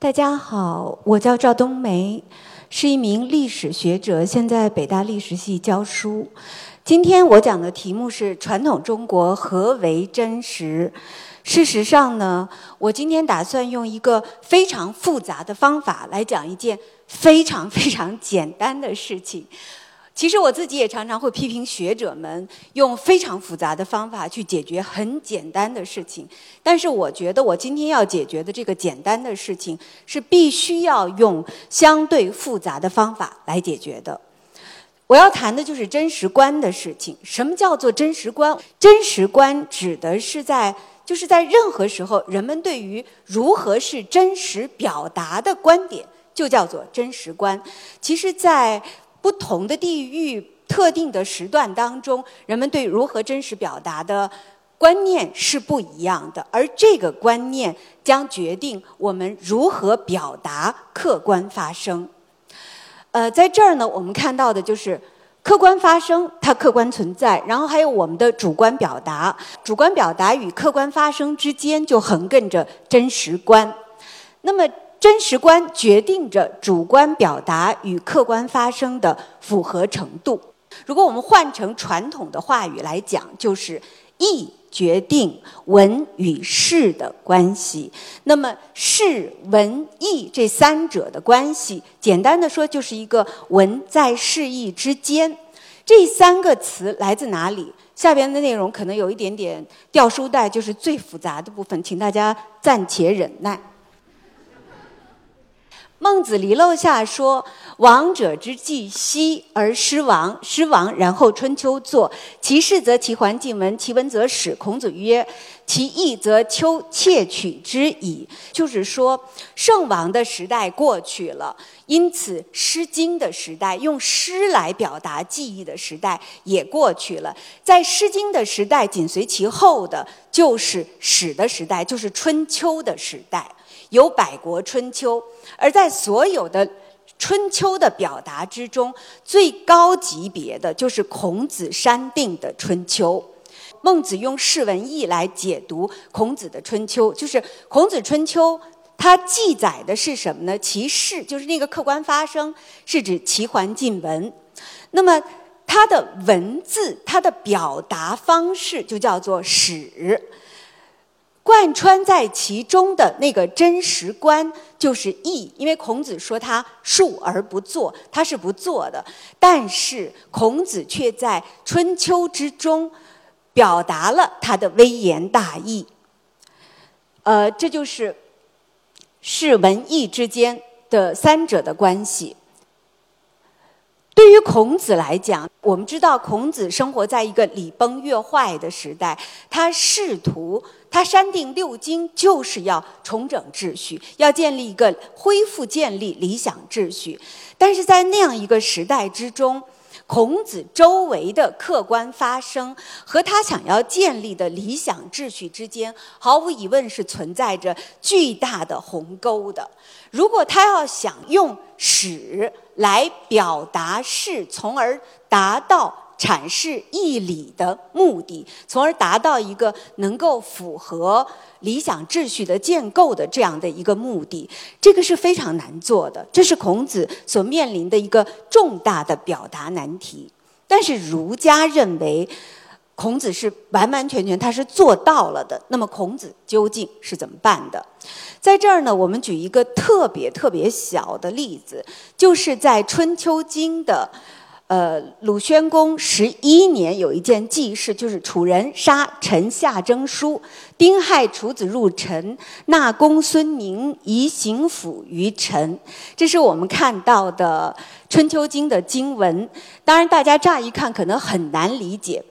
大家好，我叫赵冬梅，是一名历史学者，现在北大历史系教书。今天我讲的题目是传统中国何为真实。事实上呢，我今天打算用一个非常复杂的方法来讲一件非常非常简单的事情。其实我自己也常常会批评学者们用非常复杂的方法去解决很简单的事情，但是我觉得我今天要解决的这个简单的事情是必须要用相对复杂的方法来解决的。我要谈的就是真实观的事情。什么叫做真实观？真实观指的是在任何时候人们对于如何是真实表达的观点就叫做真实观。其实在不同的地域、特定的时段当中，人们对如何真实表达的观念是不一样的，而这个观念将决定我们如何表达客观发生。在这儿呢，我们看到的就是客观发生，它客观存在，然后还有我们的主观表达，主观表达与客观发生之间就横亘着真实观。那么真实观决定着主观表达与客观发生的符合程度。如果我们换成传统的话语来讲，就是意决定文与事的关系。那么事、文、意这三者的关系，简单的说就是一个文在事意之间。这三个词来自哪里？下边的内容可能有一点点掉书袋，就是最复杂的部分，请大家暂且忍耐。孟子离娄下说，王者之计息而失亡，失亡然后春秋作，其事则其环境文，其文则史。孔子曰，其义则丘窃取之矣。就是说圣王的时代过去了，因此诗经的时代，用诗来表达记忆的时代也过去了。在诗经的时代紧随其后的就是史的时代，就是春秋的时代，有百国春秋。而在所有的春秋的表达之中，最高级别的就是孔子删定的春秋。孟子用释文意来解读孔子的春秋，就是孔子春秋它记载的是什么呢？其事，就是那个客观发生，是指其环境文。那么它的文字，它的表达方式就叫做史。贯穿在其中的那个真实观就是意，因为孔子说他述而不作，他是不作的，但是孔子却在春秋之中表达了他的微言大义。这就是是文意之间的三者的关系。对于孔子来讲，我们知道孔子生活在一个礼崩乐坏的时代，他删定六经就是要重整秩序，要恢复建立理想秩序。但是在那样一个时代之中，孔子周围的客观发生和他想要建立的理想秩序之间，毫无疑问是存在着巨大的鸿沟的。如果他要想用史来表达事，从而达到阐释义理的目的，从而达到一个能够符合理想秩序的建构的这样的一个目的，这个是非常难做的，这是孔子所面临的一个重大的表达难题。但是儒家认为孔子是完完全全他是做到了的。那么孔子究竟是怎么办的？在这儿呢，我们举一个特别特别小的例子，就是在春秋经的鲁宣公11年有一件记事，就是楚人杀陈夏征舒，丁亥楚子入陈，纳公孙宁移行府于陈。这是我们看到的春秋经的经文。当然大家乍一看可能很难理解。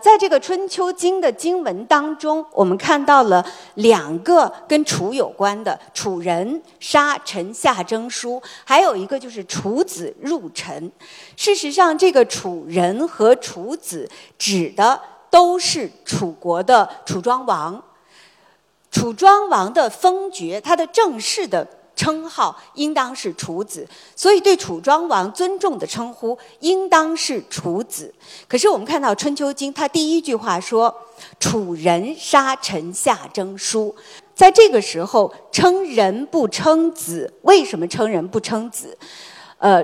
在这个春秋经的经文当中，我们看到了两个跟楚有关的，楚人杀陈夏征舒，还有一个就是楚子入陈。事实上这个楚人和楚子指的都是楚国的楚庄王。楚庄王的封爵，他的正式的称号应当是楚子，所以对楚庄王尊重的称呼应当是楚子。可是我们看到春秋经，他第一句话说楚人杀陈夏征舒，在这个时候称人不称子，为什么称人不称子？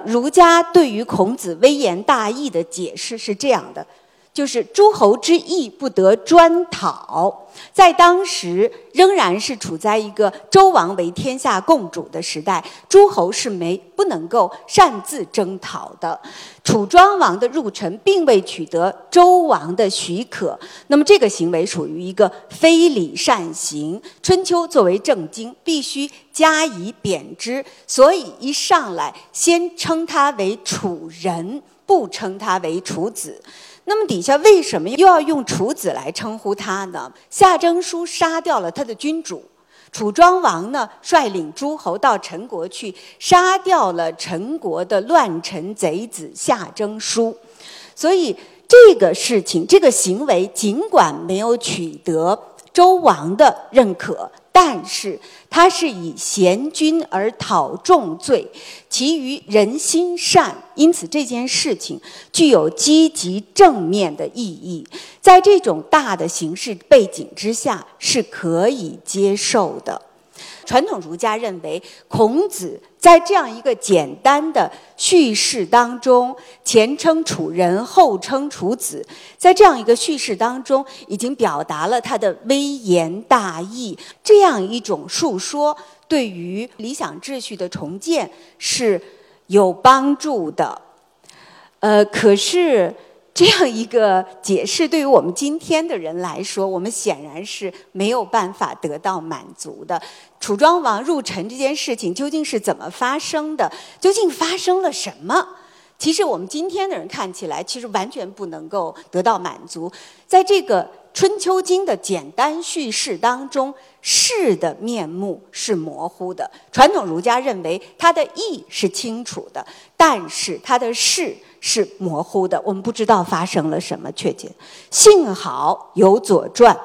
儒家对于孔子微言大义的解释是这样的，就是诸侯之义不得专讨，在当时仍然是处在一个周王为天下共主的时代，诸侯是不能够擅自征讨的。楚庄王的入陈并未取得周王的许可，那么这个行为属于一个非礼善行。春秋作为正经，必须加以贬之，所以一上来先称他为楚人，不称他为楚子。那么底下为什么又要用楚子来称呼他呢？夏征舒杀掉了他的君主，楚庄王呢率领诸侯到陈国去，杀掉了陈国的乱臣贼子夏征舒。所以这个事情，这个行为尽管没有取得周王的认可，但是他是以贤君而讨重罪，其余人心善，因此这件事情具有积极正面的意义，在这种大的形势背景之下是可以接受的。传统儒家认为，孔子在这样一个简单的叙事当中，前称楚人，后称楚子，在这样一个叙事当中已经表达了他的微言大义。这样一种述说对于理想秩序的重建是有帮助的。可是这样一个解释对于我们今天的人来说，我们显然是没有办法得到满足的。楚庄王入陈这件事情究竟是怎么发生的？究竟发生了什么？其实我们今天的人看起来其实完全不能够得到满足。在这个春秋经的简单叙事当中，事的面目是模糊的。传统儒家认为它的义是清楚的，但是它的事是模糊的，我们不知道发生了什么确切。幸好有左传。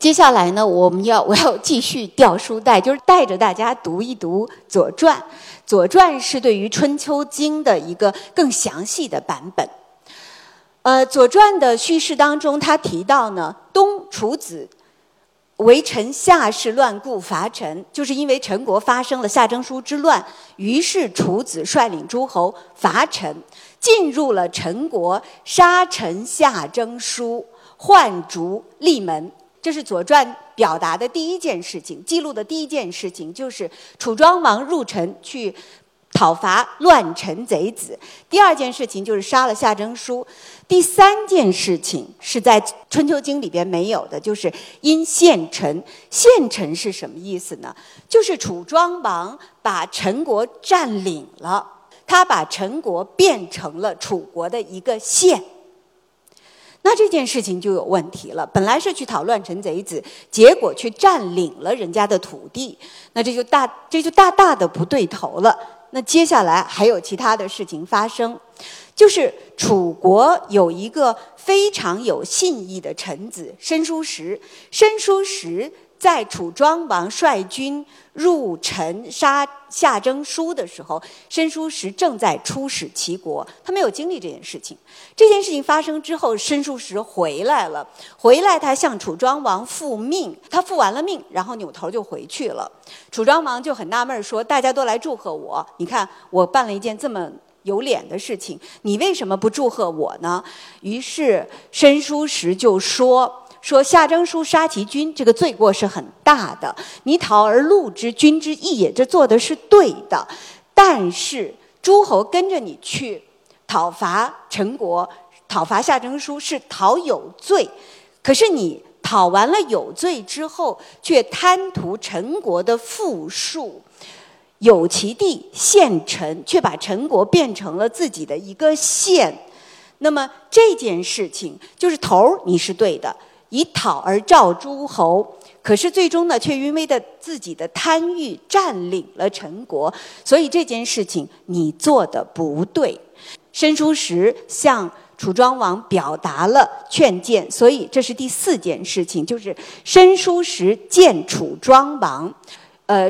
接下来呢，我要继续掉书袋，就是带着大家读一读左传。左传是对于春秋经的一个更详细的版本。左传的叙事当中他提到呢，东楚子为臣夏氏乱故伐陈，就是因为陈国发生了夏征舒之乱，于是楚子率领诸侯伐陈，进入了陈国，杀陈夏征舒，豢逐立门。这是左传表达的第一件事情，记录的第一件事情，就是楚庄王入陈去讨伐乱臣贼子。第二件事情就是杀了夏征舒。第三件事情是在春秋经里边没有的，就是因献陈。献陈是什么意思呢？就是楚庄王把陈国占领了，他把陈国变成了楚国的一个县。那这件事情就有问题了，本来是去讨乱臣贼子，结果去占领了人家的土地，那这就大大的不对头了。那接下来还有其他的事情发生，就是楚国有一个非常有信义的臣子申叔时。申叔时在楚庄王率军入陈杀夏征舒的时候，申叔时正在出使齐国，他没有经历这件事情。这件事情发生之后，申叔时回来了，回来他向楚庄王复命，他复完了命，然后扭头就回去了。楚庄王就很纳闷说，大家都来祝贺我，你看我办了一件这么有脸的事情，你为什么不祝贺我呢？于是申叔时就说夏征舒杀其君，这个罪过是很大的，你讨而戮之，君之义也，这做的是对的，但是诸侯跟着你去讨伐陈国，讨伐夏征舒是讨有罪，可是你讨完了有罪之后，却贪图陈国的富庶，有其地献陈，却把陈国变成了自己的一个县。那么这件事情就是头你是对的，以讨而召诸侯，可是最终呢，却因为自己的贪欲占领了陈国，所以这件事情你做的不对。申叔时向楚庄王表达了劝谏，所以这是第四件事情，就是申叔时谏楚庄王。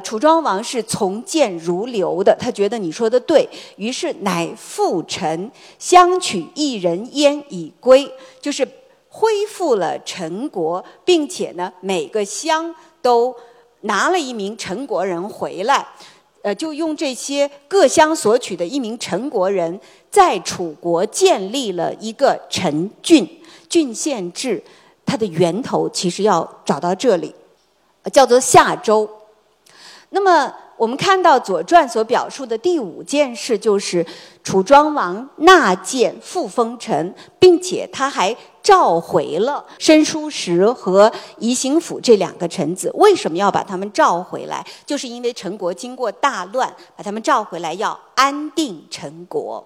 楚庄王是从谏如流的，他觉得你说的对，于是乃复陈，相取一人焉以归，就是恢复了陈国，并且呢每个乡都拿了一名陈国人回来，就用这些各乡所取的一名陈国人，在楚国建立了一个陈郡，郡县制它的源头其实要找到这里，叫做夏州。那么我们看到《左传》所表述的第五件事，就是楚庄王纳谏复封臣，并且他还召回了申叔时和宜行府这两个臣子。为什么要把他们召回来？就是因为陈国经过大乱，把他们召回来要安定陈国。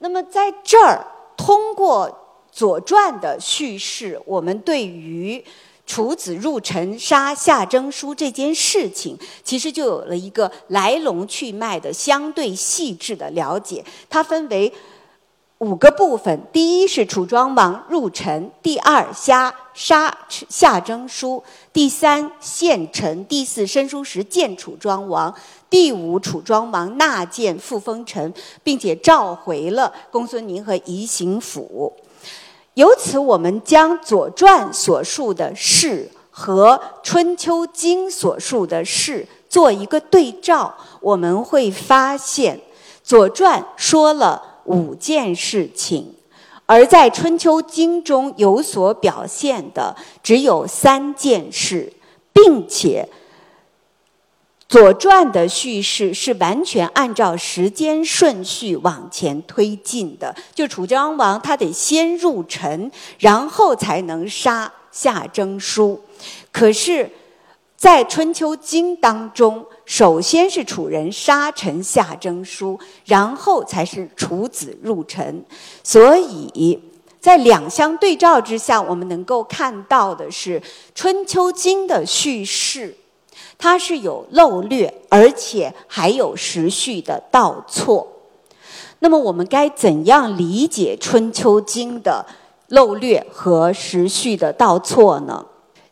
那么在这儿，通过《左传》的叙事，我们对于楚子入陈杀夏征舒这件事情，其实就有了一个来龙去脉的相对细致的了解。它分为5个部分：第一是楚庄王入陈，第二杀夏征舒，第三献陈，第四申叔时见楚庄王，第五楚庄王纳谏复封陈，并且召回了公孙宁和宜行府。由此我们将《左传》所述的事和《春秋经》所述的事做一个对照，我们会发现《左传》说了5件事情，而在《春秋经》中有所表现的只有3件事，并且《左传》的叙事是完全按照时间顺序往前推进的，就楚庄王他得先入陈，然后才能杀夏征舒。可是在《春秋经》当中，首先是楚人杀陈夏征舒，然后才是楚子入陈。所以在两相对照之下，我们能够看到的是《春秋经》的叙事它是有漏略，而且还有时序的倒错。那么我们该怎样理解《春秋经》的漏略和时序的倒错呢？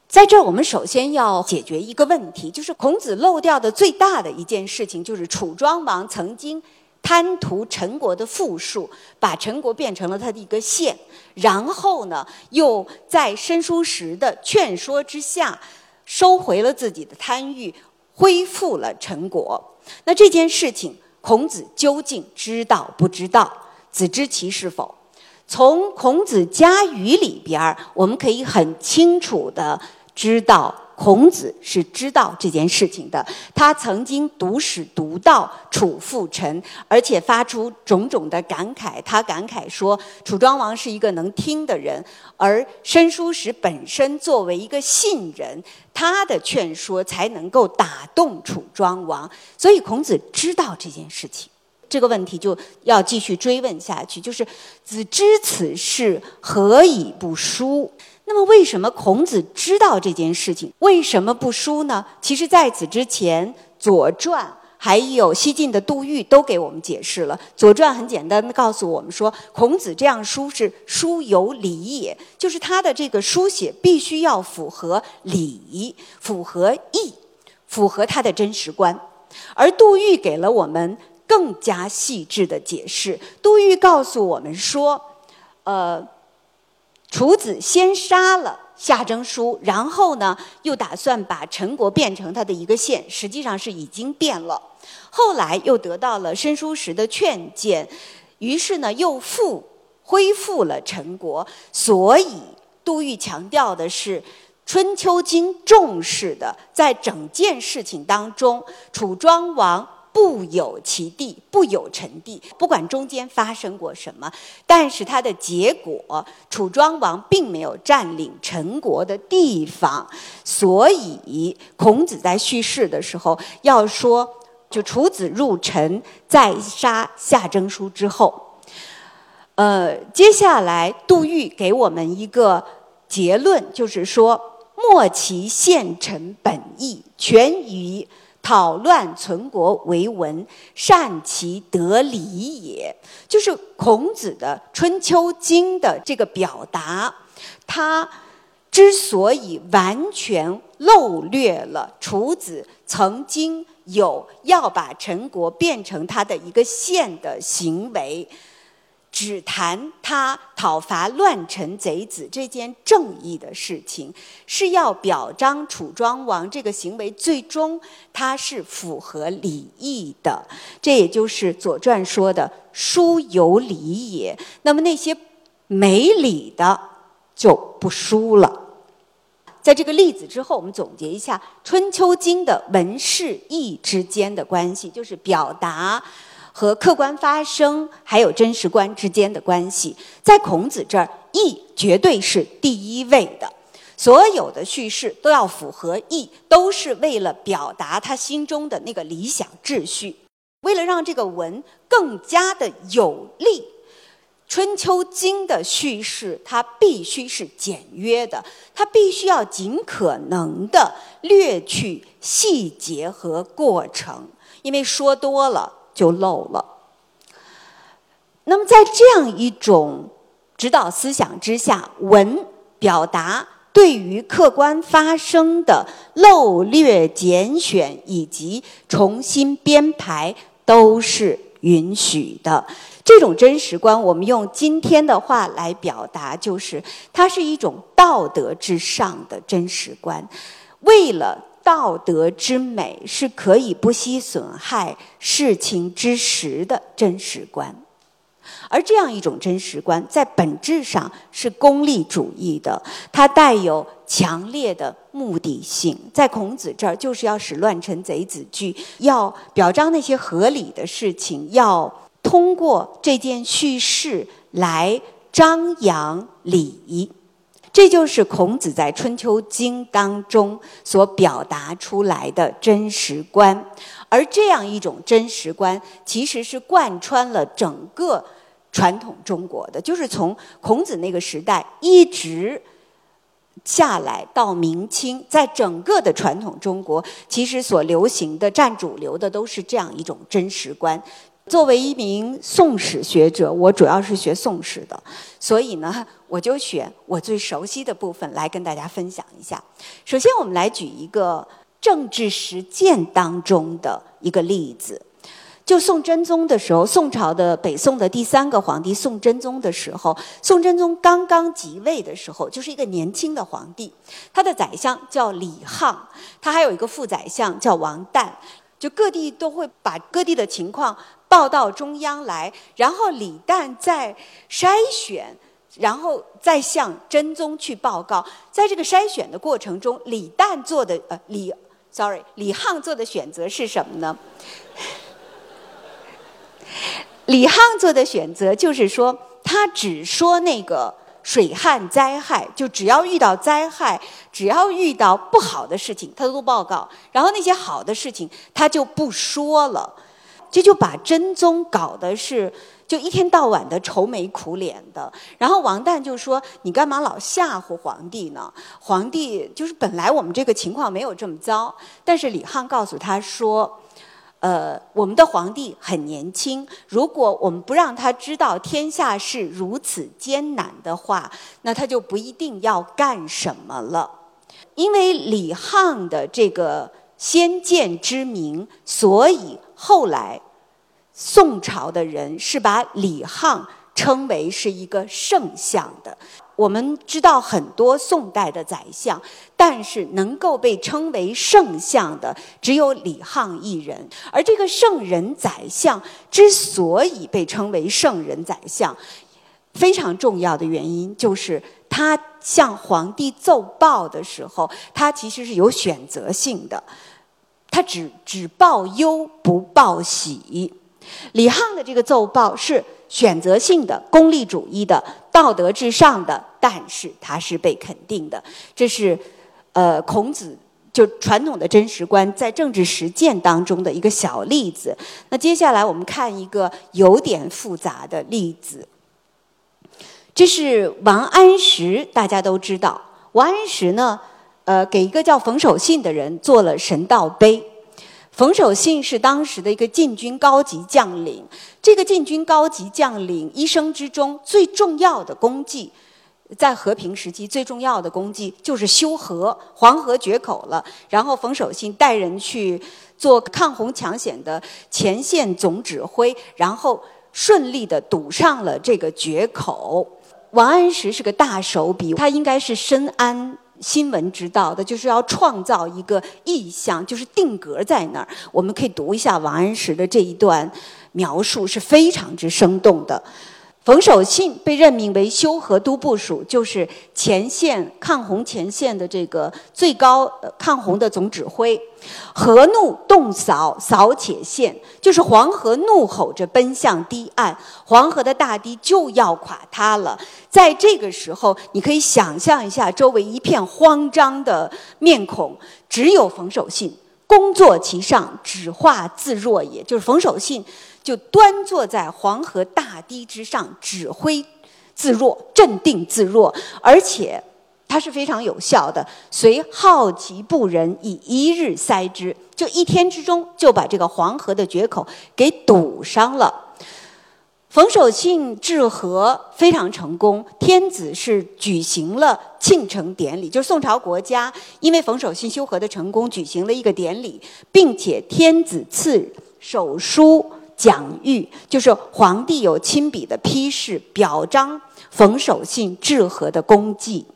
在这儿我们首先要解决一个问题，就是孔子漏掉的最大的一件事情，就是楚庄王曾经贪图陈国的富庶，把陈国变成了他的一个县，然后呢又在申叔时的劝说之下收回了自己的贪欲，恢复了陈国。那这件事情孔子究竟知道不知道？子知其是否？从孔子家语里边，我们可以很清楚的知道孔子是知道这件事情的。他曾经读史读到楚复陈，而且发出种种的感慨。他感慨说，楚庄王是一个能听的人，而申叔时本身作为一个信人，他的劝说才能够打动楚庄王。所以孔子知道这件事情。这个问题就要继续追问下去，就是子知此事，何以不书？那么为什么孔子知道这件事情，为什么不书呢？其实在此之前，《左传》还有西晋的杜预都给我们解释了。《左传》很简单地告诉我们说，孔子这样书是书有礼也，就是他的这个书写必须要符合礼，符合义，符合他的真实观。而杜预给了我们更加细致的解释。杜预告诉我们说，楚子先杀了夏征舒，然后呢又打算把陈国变成他的一个县，实际上是已经变了。后来又得到了申叔时的劝谏，于是呢又恢复了陈国。所以杜预强调的是，《春秋经》重视的在整件事情当中，楚庄王不有其地，不有陈地，不管中间发生过什么，但是它的结果，楚庄王并没有占领陈国的地方。所以孔子在叙事的时候要说，就楚子入陈在杀夏征舒之后，接下来杜预给我们一个结论，就是说，莫其献陈本意，全于讨乱存国为文，善其得理也。就是孔子的《春秋经》的这个表达，他之所以完全漏略了楚子曾经有要把陈国变成他的一个县的行为，只谈他讨伐乱臣贼子这件正义的事情，是要表彰楚庄王这个行为最终他是符合礼义的，这也就是《左传》说的书有礼也。那么那些没礼的就不书了。在这个例子之后，我们总结一下春秋经的文士义之间的关系，就是表达和客观发生还有真实观之间的关系。在孔子这儿，义绝对是第一位的，所有的叙事都要符合义，都是为了表达他心中的那个理想秩序。为了让这个文更加的有力，春秋经的叙事它必须是简约的，它必须要尽可能的略去细节和过程，因为说多了就漏了。那么在这样一种指导思想之下，文表达对于客观发生的漏略拣选以及重新编排都是允许的。这种真实观，我们用今天的话来表达，就是它是一种道德之上的真实观。为了道德之美，是可以不惜损害事情之实的真实观。而这样一种真实观，在本质上是功利主义的，它带有强烈的目的性。在孔子这儿，就是要使乱臣贼子惧，要表彰那些合理的事情，要通过这件叙事来张扬礼仪。这就是孔子在《春秋经》当中所表达出来的真实观。而这样一种真实观，其实是贯穿了整个传统中国的，就是从孔子那个时代一直下来到明清，在整个的传统中国，其实所流行的占主流的都是这样一种真实观。作为一名宋史学者，我主要是学宋史的，所以呢，我就选我最熟悉的部分来跟大家分享一下。首先我们来举一个政治实践当中的一个例子，就宋真宗的时候，宋朝的北宋的第三个皇帝宋真宗的时候，宋真宗刚刚即位的时候，就是一个年轻的皇帝。他的宰相叫李沆，他还有一个副宰相叫王旦，就各地都会把各地的情况报到中央来，然后李旦再筛选，然后再向真宗去报告。在这个筛选的过程中，李沆做的选择是什么呢？李沆做的选择就是说，他只说那个水旱灾害，就只要遇到灾害，只要遇到不好的事情他都报告，然后那些好的事情他就不说了。这就把真宗搞的是就一天到晚的愁眉苦脸的。然后王旦就说，你干嘛老吓唬皇帝呢？皇帝就是本来我们这个情况没有这么糟。但是李沆告诉他说，我们的皇帝很年轻，如果我们不让他知道天下是如此艰难的话，那他就不一定要干什么了。因为李沆的这个先见之明，所以后来宋朝的人是把李沆称为是一个圣相的。我们知道很多宋代的宰相，但是能够被称为圣相的只有李沆一人。而这个圣人宰相之所以被称为圣人宰相，非常重要的原因就是他向皇帝奏报的时候，他其实是有选择性的，他只报忧不报喜。李沆的这个奏报是选择性的、功利主义的、道德至上的，但是它是被肯定的。这是孔子就传统的真实观在政治实践当中的一个小例子。那接下来我们看一个有点复杂的例子，这是王安石，大家都知道。王安石呢，给一个叫冯守信的人做了神道碑。冯守信是当时的一个禁军高级将领，这个禁军高级将领一生之中最重要的功绩，在和平时期最重要的功绩就是修河，黄河决口了，然后冯守信带人去做抗洪抢险的前线总指挥，然后顺利地堵上了这个决口。王安石是个大手笔，他应该是深谙新闻之道的，就是要创造一个意象，就是定格在那儿。我们可以读一下王安石的这一段描述，是非常之生动的。冯守信被任命为修河都部署，就是前线抗洪前线的这个最高抗洪的总指挥。河怒动扫，扫且现，就是黄河怒吼着奔向堤岸，黄河的大堤就要垮塌了。在这个时候，你可以想象一下周围一片慌张的面孔，只有冯守信工作其上，只画自若也，就是冯守信就端坐在黄河大堤之上，指挥自若，镇定自若，而且它是非常有效的。随好奇部人以一日塞之，就一天之中就把这个黄河的决口给堵上了。冯守信治河非常成功，天子是举行了庆成典礼，就是宋朝国家因为冯守信修河的成功举行了一个典礼，并且天子赐手书奖谕，就是皇帝有亲笔的批示，表彰冯守信治河的功绩。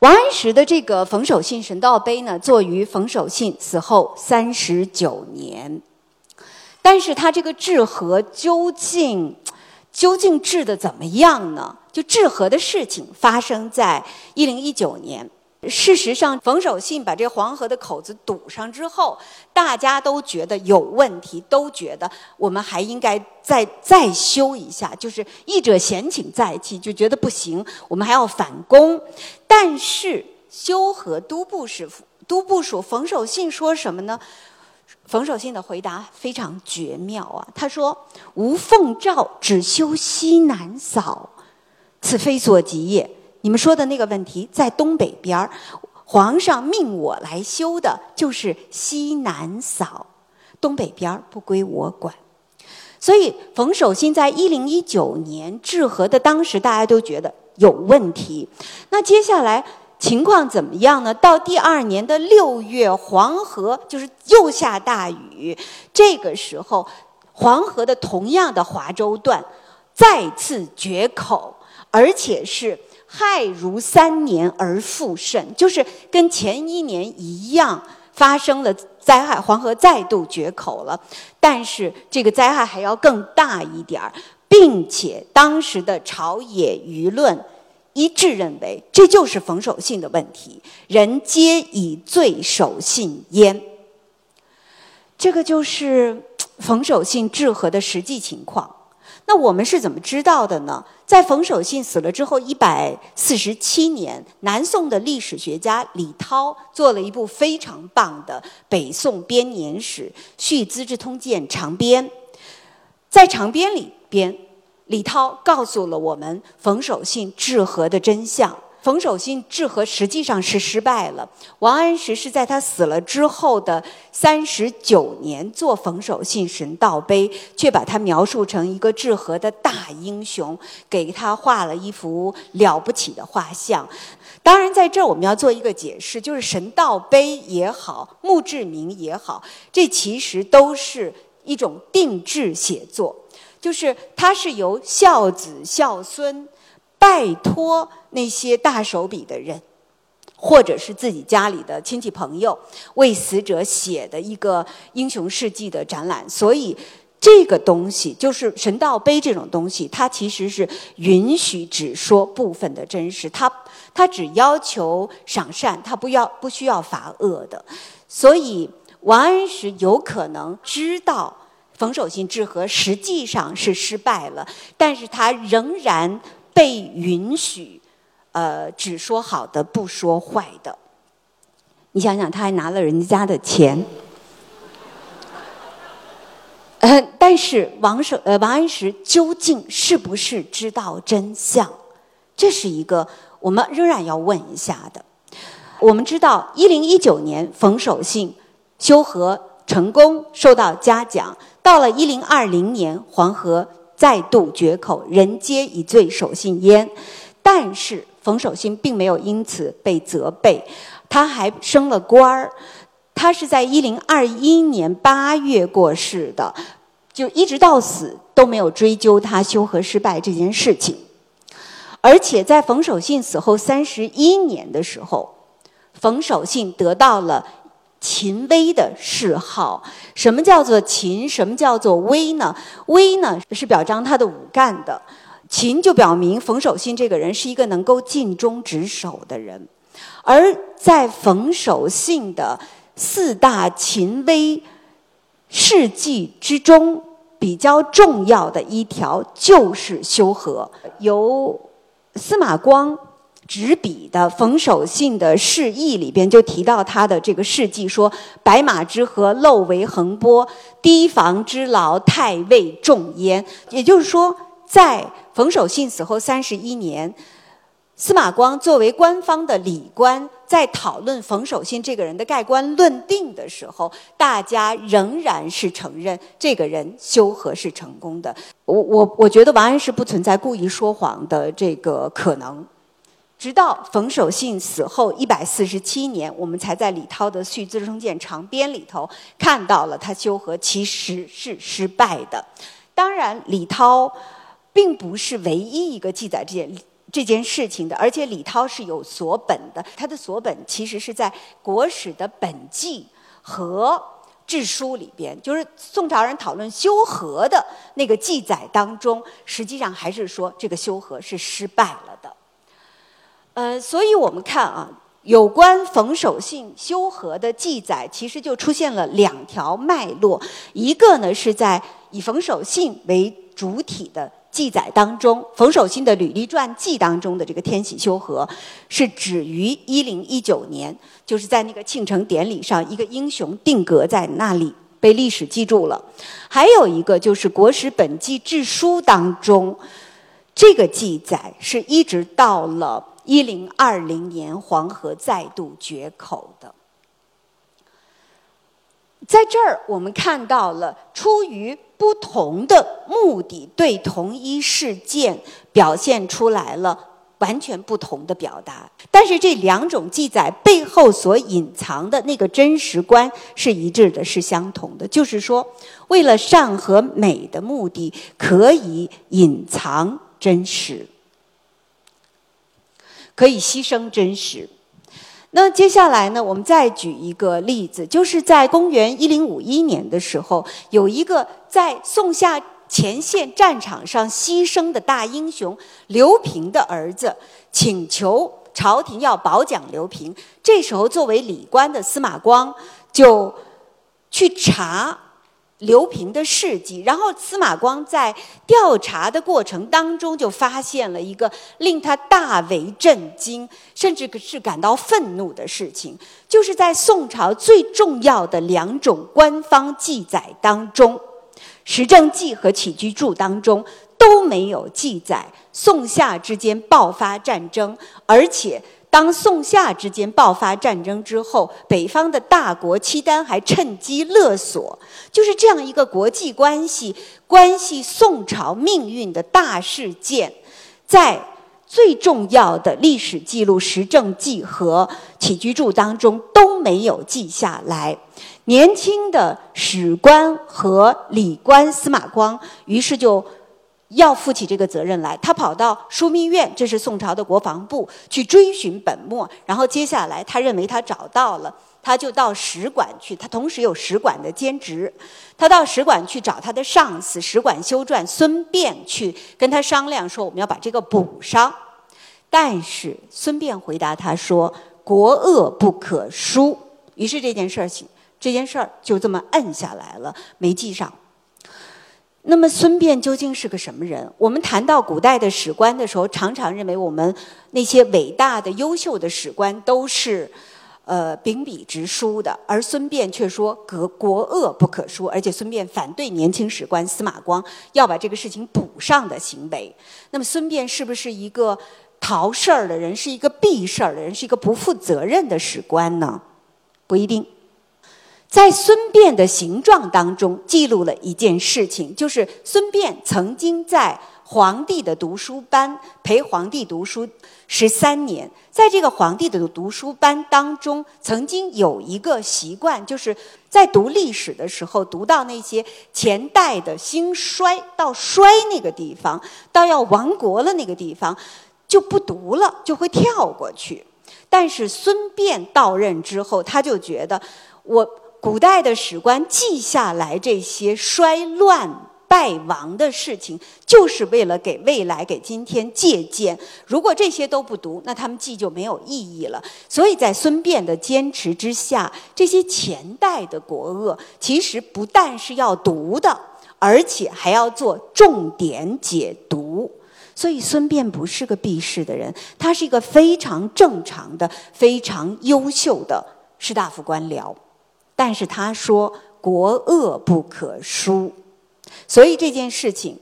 王安石的这个冯守信神道碑呢，坐于冯守信死后39年，但是他这个治河究竟治得怎么样呢？就治河的事情发生在1019年。事实上，冯守信把这黄河的口子堵上之后，大家都觉得有问题，都觉得我们还应该再修一下，就是益者闲请在即，就觉得不行，我们还要反攻。但是修河都部署冯守信说什么呢？冯守信的回答非常绝妙啊，他说：“吾奉诏只修西南扫，此非所及也。”你们说的那个问题在东北边，皇上命我来修的就是西南扫，东北边不归我管。所以冯守信在1019年治河的当时，大家都觉得有问题。那接下来情况怎么样呢？到第2年的6月，黄河就是又下大雨，这个时候黄河的同样的华州段再次决口，而且是亥如3年而复甚，就是跟前1年一样发生了灾害，黄河再度决口了。但是这个灾害还要更大一点，并且当时的朝野舆论一致认为这就是冯守信的问题，人皆以罪守信焉。这个就是冯守信治河的实际情况。那我们是怎么知道的呢？在冯守信死了之后147年，南宋的历史学家李涛做了一部非常棒的北宋编年史，续资治通鉴长编。在长编里边，李涛告诉了我们冯守信治河的真相。冯守信治河实际上是失败了，王安石是在他死了之后的39年做冯守信神道碑，却把他描述成一个治河的大英雄，给他画了一幅了不起的画像。当然在这儿我们要做一个解释，就是神道碑也好，墓志铭也好，这其实都是一种定制写作，就是它是由孝子孝孙拜托那些大手笔的人，或者是自己家里的亲戚朋友为死者写的一个英雄事迹的展览。所以这个东西就是神道碑这种东西，它其实是允许只说部分的真实，它只要求赏善，它不需要罚恶的。所以王安石有可能知道冯守信治河实际上是失败了，但是他仍然被允许只说好的不说坏的。你想想，他还拿了人家的钱。但是王安石究竟是不是知道真相，这是一个我们仍然要问一下的。我们知道1019年冯守信修河成功，受到嘉奖。到了1020年，黄河再度决口，人皆以罪守信焉。但是冯守信并没有因此被责备，他还升了官儿。他是在1021年8月过世的，就一直到死都没有追究他修和失败这件事情。而且在冯守信死后31年的时候，冯守信得到了秦威的谥号。什么叫做秦，什么叫做威呢？威呢是表彰他的武干的，秦就表明冯守信这个人是一个能够尽忠职守的人。而在冯守信的4大秦威事迹之中，比较重要的一条就是修和。由司马光执笔的冯守信的释义里边就提到他的这个事迹，说白马之河漏为横波，堤防之牢太尉重焉。也就是说，在冯守信死后31年，司马光作为官方的理官，在讨论冯守信这个人的盖棺论定的时候，大家仍然是承认这个人修和是成功的。我觉得王安石不存在故意说谎的这个可能。直到冯守信死后147年，我们才在李涛的《续资治通鉴长编》里头看到了他修和其实是失败的。当然，李涛并不是唯一一个记载这件事情的，而且李涛是有所本的，他的所本其实是在国史的本纪和志书里边，就是宋朝人讨论修和的那个记载当中，实际上还是说这个修和是失败了的。所以我们看啊，有关冯守信修和的记载，其实就出现了2条脉络，一个呢是在以冯守信为主体的记载当中，冯守信的履历传记当中的这个天禧修和是止于1019年，就是在那个庆城典礼上一个英雄定格在那里，被历史记住了。还有一个就是国史本纪志书当中，这个记载是一直到了1020年黄河再度决口的。在这儿我们看到了出于不同的目的对同一事件表现出来了完全不同的表达，但是这2种记载背后所隐藏的那个真实观是一致的，是相同的，就是说为了善和美的目的可以隐藏真实，可以牺牲真实。那接下来呢，我们再举一个例子，就是在公元1051年的时候，有一个在宋夏前线战场上牺牲的大英雄刘平的儿子请求朝廷要褒奖刘平。这时候作为理官的司马光就去查刘平的事迹，然后司马光在调查的过程当中就发现了一个令他大为震惊甚至是感到愤怒的事情，就是在宋朝最重要的2种官方记载当中，时政记和起居注当中都没有记载宋夏之间爆发战争，而且当宋夏之间爆发战争之后，北方的大国契丹还趁机勒索，就是这样一个国际关系宋朝命运的大事件，在最重要的历史记录时政记和起居注当中都没有记下来。年轻的史官和理官司马光于是就要负起这个责任来，他跑到枢密院，这是宋朝的国防部，去追寻本末。然后接下来他认为他找到了，他就到使馆去，他同时有使馆的兼职，他到使馆去找他的上司使馆修撰孙膑，去跟他商量说我们要把这个补上。但是孙膑回答他说国恶不可疏，于是这件事儿就这么摁下来了，没记上。那么孙膑究竟是个什么人？我们谈到古代的史官的时候，常常认为我们那些伟大的优秀的史官都是秉笔直书的，而孙膑却说国恶不可疏，而且孙膑反对年轻史官司马光要把这个事情补上的行为。那么孙膑是不是一个逃事儿的人，是一个避事儿的人，是一个不负责任的史官呢？不一定。在孙膑的行状当中记录了一件事情，就是孙膑曾经在皇帝的读书班，陪皇帝读书13年。在这个皇帝的读书班当中，曾经有一个习惯，就是在读历史的时候，读到那些前代的兴衰，到衰那个地方，到要亡国了那个地方，就不读了，就会跳过去。但是孙膑到任之后，他就觉得古代的史官记下来这些衰乱败亡的事情，就是为了给未来、给今天借鉴。如果这些都不读，那他们记就没有意义了。所以在孙膑的坚持之下，这些前代的国恶其实不但是要读的，而且还要做重点解读。所以孙膑不是个避世的人，他是一个非常正常的、非常优秀的士大夫官僚。但是他说国恶不可疏，所以这件事情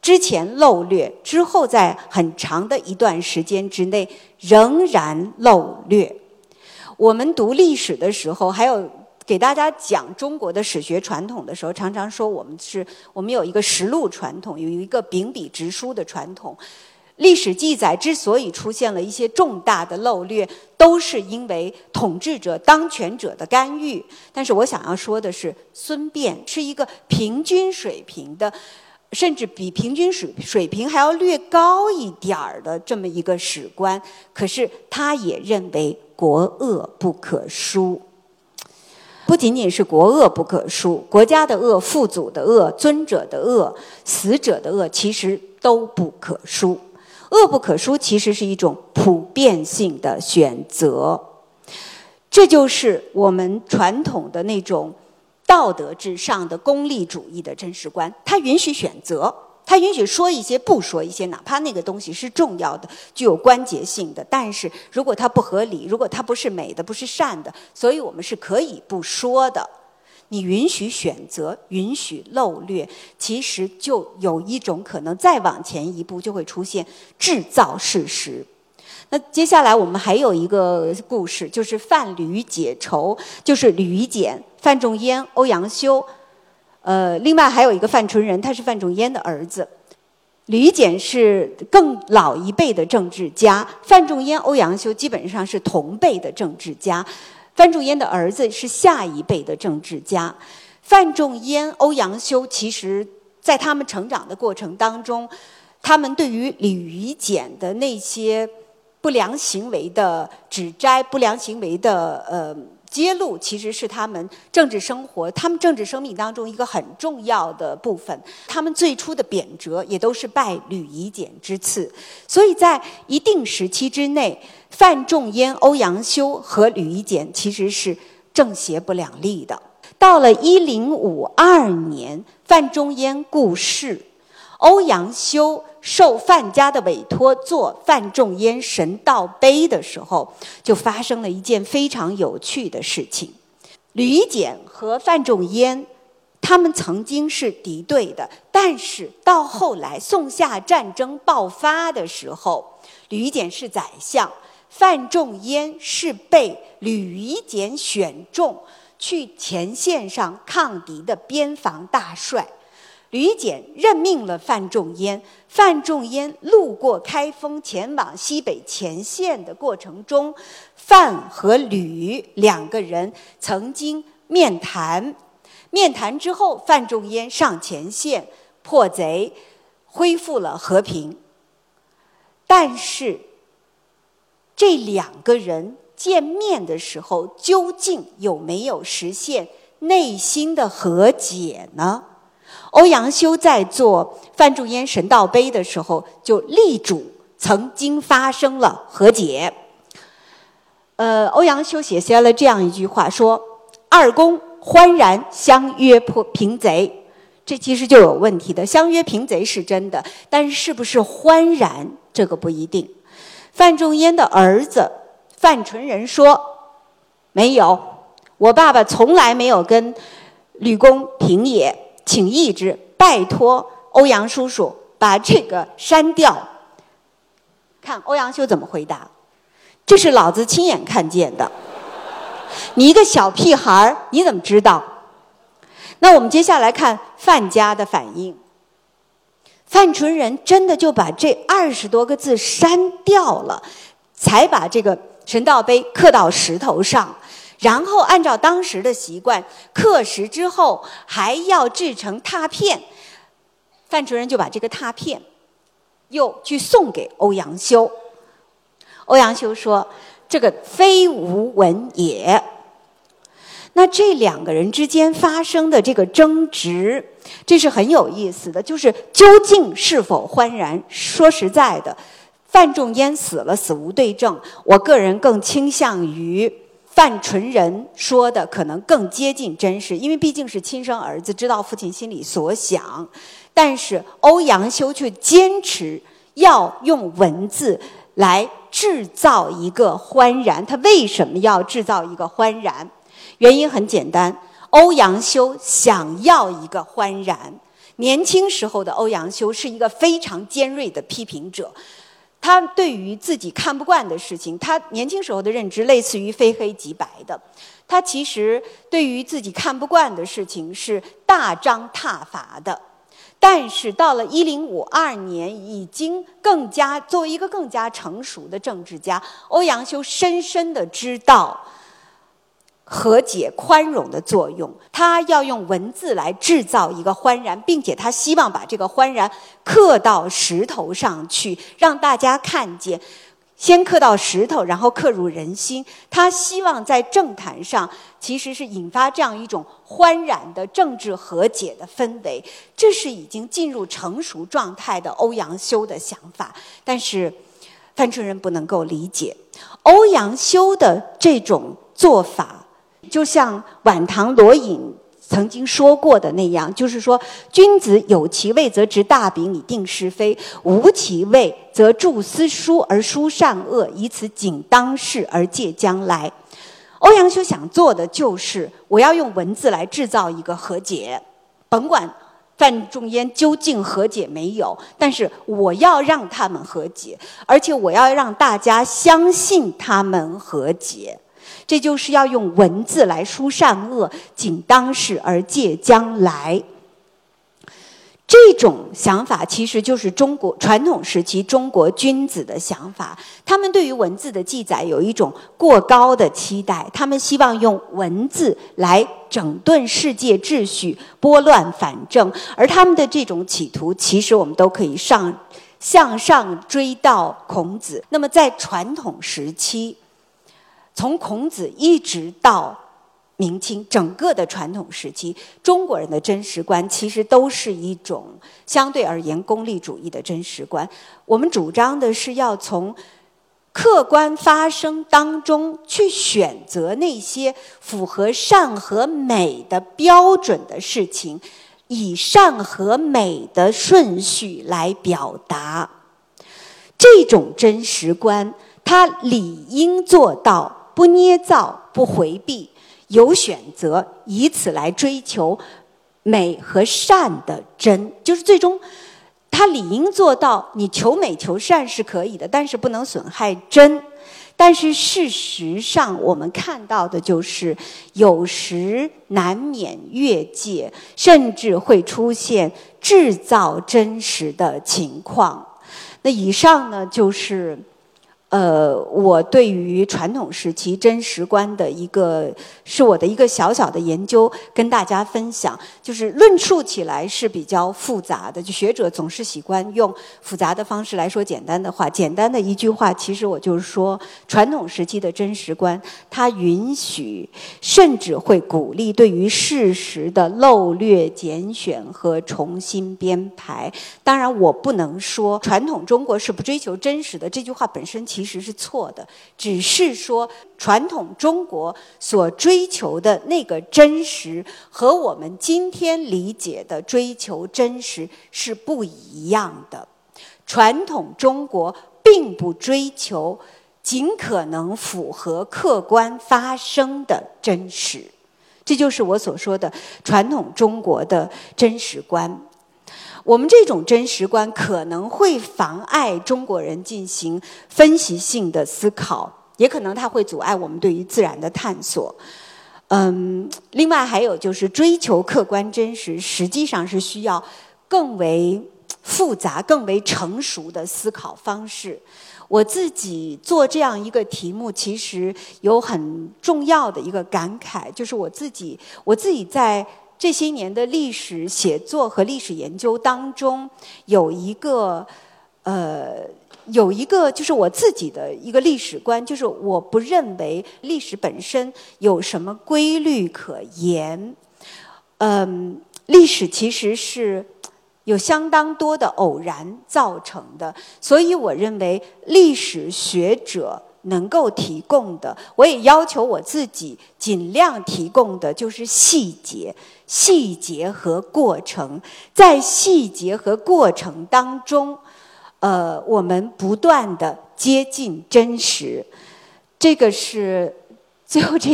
之前漏略，之后在很长的一段时间之内仍然漏略。我们读历史的时候，还有给大家讲中国的史学传统的时候，常常说我们有一个实录传统，有一个秉笔直书的传统。历史记载之所以出现了一些重大的漏略，都是因为统治者、当权者的干预。但是我想要说的是，孙膑是一个平均水平的，甚至比平均水平还要略高一点的这么一个史官，可是他也认为国恶不可疏。不仅仅是国恶不可疏，国家的恶、父祖的恶、尊者的恶、死者的恶，其实都不可疏。恶不可疏其实是一种普遍性的选择，这就是我们传统的那种道德至上的功利主义的真实观。它允许选择，它允许说一些不说一些，哪怕那个东西是重要的、具有关节性的，但是如果它不合理，如果它不是美的、不是善的，所以我们是可以不说的。你允许选择，允许漏略，其实就有一种可能，再往前一步就会出现制造事实。那接下来我们还有一个故事，就是范蠡解愁，就是吕简、范仲淹、欧阳修，另外还有一个范纯仁，他是范仲淹的儿子。吕简是更老一辈的政治家，范仲淹、欧阳修基本上是同辈的政治家。范仲淹的儿子是下一辈的政治家。范仲淹、欧阳修其实在他们成长的过程当中，他们对于吕简的那些不良行为的指摘、不良行为的揭露，其实是他们政治生活、他们政治生命当中一个很重要的部分。他们最初的贬谪也都是拜吕简之赐，所以在一定时期之内，范仲淹、欧阳修和吕简其实是正邪不两立的。到了1052年，范仲淹故逝，欧阳修受范家的委托做范仲淹神道碑的时候，就发生了一件非常有趣的事情。吕简和范仲淹他们曾经是敌对的，但是到后来宋夏战争爆发的时候，吕简是宰相，范仲淹是被吕简选中去前线上抗敌的边防大帅。吕简任命了范仲淹，范仲淹路过开封，前往西北前线的过程中，范和吕两个人曾经面谈。面谈之后，范仲淹上前线破贼，恢复了和平。但是这两个人见面的时候，究竟有没有实现内心的和解呢？欧阳修在做范仲淹神道碑的时候，就力主曾经发生了和解。欧阳修写下了这样一句话，说：“二公欢然相约平贼。”这其实就有问题的，相约平贼是真的，但是不是欢然，这个不一定。范仲淹的儿子范纯仁说：“没有，我爸爸从来没有跟吕公平也。”请一直拜托欧阳叔叔把这个删掉。看欧阳修怎么回答，这是老子亲眼看见的，你一个小屁孩你怎么知道？那我们接下来看范家的反应。范纯仁真的就把这20多个字删掉了，才把这个神道碑刻到石头上，然后按照当时的习惯，刻石之后还要制成拓片。范纯仁就把这个拓片又去送给欧阳修。欧阳修说：“这个非吾文也。”那这两个人之间发生的这个争执，这是很有意思的，就是究竟是否欢然？说实在的，范仲淹死了，死无对证。我个人更倾向于范纯仁说的可能更接近真实，因为毕竟是亲生儿子，知道父亲心里所想。但是欧阳修却坚持要用文字来制造一个欢然。他为什么要制造一个欢然？原因很简单，欧阳修想要一个欢然。年轻时候的欧阳修是一个非常尖锐的批评者，他对于自己看不惯的事情，他年轻时候的认知类似于非黑即白的。他其实对于自己看不惯的事情是大张挞伐的。但是到了1052年，已经更加作为一个更加成熟的政治家，欧阳修深深地知道和解宽容的作用，他要用文字来制造一个欢然，并且他希望把这个欢然刻到石头上去，让大家看见。先刻到石头，然后刻入人心。他希望在政坛上其实是引发这样一种欢然的政治和解的氛围，这是已经进入成熟状态的欧阳修的想法。但是范纯仁不能够理解欧阳修的这种做法，就像晚唐罗隐曾经说过的那样，就是说君子有其位则执大柄以定是非，无其位则著私书而书善恶，以此警当世而戒将来。欧阳修想做的就是我要用文字来制造一个和解，甭管范仲淹究竟和解没有，但是我要让他们和解，而且我要让大家相信他们和解。这就是要用文字来书善恶，警当世而戒将来。这种想法其实就是中国传统时期中国君子的想法，他们对于文字的记载有一种过高的期待，他们希望用文字来整顿世界秩序，拨乱反正。而他们的这种企图，其实我们都可以向上追到孔子。那么在传统时期，从孔子一直到明清，整个的传统时期，中国人的真实观其实都是一种相对而言功利主义的真实观。我们主张的是要从客观发生当中去选择那些符合善和美的标准的事情，以善和美的顺序来表达。这种真实观他理应做到不捏造、不回避，有选择，以此来追求美和善的真。就是最终他理应做到你求美求善是可以的，但是不能损害真。但是事实上我们看到的就是有时难免越界，甚至会出现制造真实的情况。那以上呢，就是我对于传统时期真实观的一个，是我的一个小小的研究，跟大家分享。就是论述起来是比较复杂的，就学者总是喜欢用复杂的方式来说简单的话。简单的一句话，其实我就是说，传统时期的真实观，它允许甚至会鼓励对于事实的漏略、拣选和重新编排。当然，我不能说传统中国是不追求真实的，这句话本身其实是错的，只是说传统中国所追求的那个真实和我们今天理解的追求真实是不一样的。传统中国并不追求尽可能符合客观发生的真实，这就是我所说的传统中国的真实观。我们这种真实观可能会妨碍中国人进行分析性的思考，也可能它会阻碍我们对于自然的探索。另外还有就是追求客观真实，实际上是需要更为复杂、更为成熟的思考方式。我自己做这样一个题目，其实有很重要的一个感慨，就是我自己在这些年的历史写作和历史研究当中，有一个就是我自己的一个历史观，就是我不认为历史本身有什么规律可言。历史其实是有相当多的偶然造成的，所以我认为历史学者能够提供的，我也要求我自己尽量提供的就是细节和过程。在细节和过程当中，我们不断地接近真实。这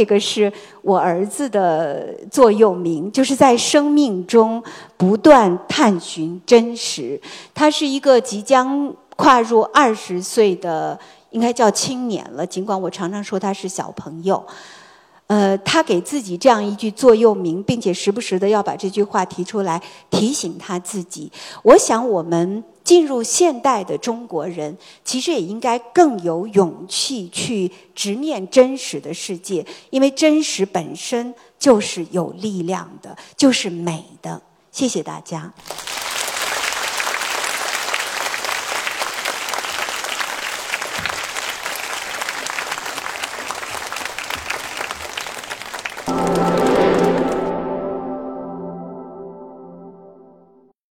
个是我儿子的座右铭，就是在生命中不断探寻真实。他是一个即将跨入20岁的，应该叫青年了，尽管我常常说他是小朋友。他给自己这样一句座右铭，并且时不时的要把这句话提出来提醒他自己。我想我们进入现代的中国人，其实也应该更有勇气去直面真实的世界，因为真实本身就是有力量的，就是美的。谢谢大家。